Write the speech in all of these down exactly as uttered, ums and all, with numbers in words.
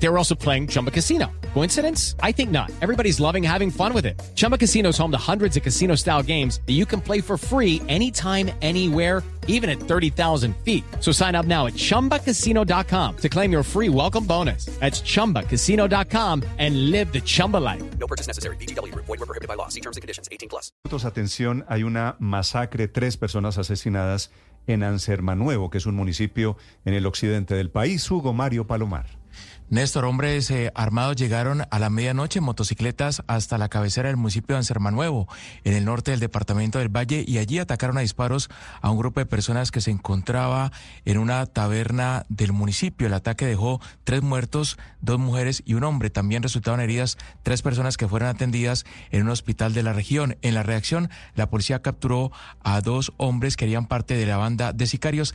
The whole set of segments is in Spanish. They were also playing Chumba Casino. Coincidence? I think not. Everybody's loving having fun with it. Chumba Casino's home to hundreds of casino-style games that you can play for free anytime, anywhere, even at thirty thousand feet. So sign up now at chumba casino dot com to claim your free welcome bonus. That's chumba casino dot com and live the Chumba life. No purchase necessary. V G W Group. Void where prohibited by law. See terms and conditions. eighteen plus. Atención, hay una masacre, tres personas asesinadas en Ansermanuevo, que es un municipio en el occidente del país. Hugo Mario Palomar. Néstor, hombres eh, armados llegaron a la medianoche en motocicletas hasta la cabecera del municipio de Ansermanuevo, en el norte del departamento del Valle, y allí atacaron a disparos a un grupo de personas que se encontraba en una taberna del municipio. El ataque dejó tres muertos, dos mujeres y un hombre. También resultaron heridas tres personas que fueron atendidas en un hospital de la región. En la reacción, la policía capturó a dos hombres que harían parte de la banda de sicarios.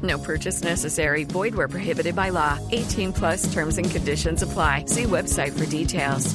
No purchase necessary. Void where prohibited by law. eighteen plus terms and conditions apply. See website for details.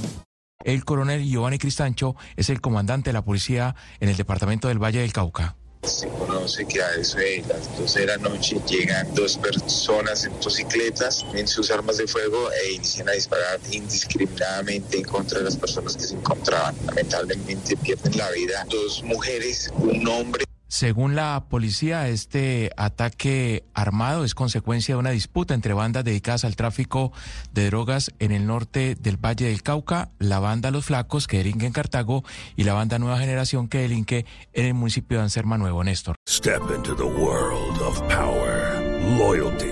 El coronel Giovanni Cristancho es el comandante de la policía en el departamento del Valle del Cauca. Se conoce que a eso de las doce de la noche llegan dos personas en motocicletas, en sus armas de fuego e inician a disparar indiscriminadamente en contra de las personas que se encontraban. Lamentablemente pierden la vida dos mujeres, un hombre. Según la policía, este ataque armado es consecuencia de una disputa entre bandas dedicadas al tráfico de drogas en el norte del Valle del Cauca, la banda Los Flacos, que delinque en Cartago, y la banda Nueva Generación, que delinque en el municipio de Ansermanuevo. Néstor. Step into the world of power, loyalty,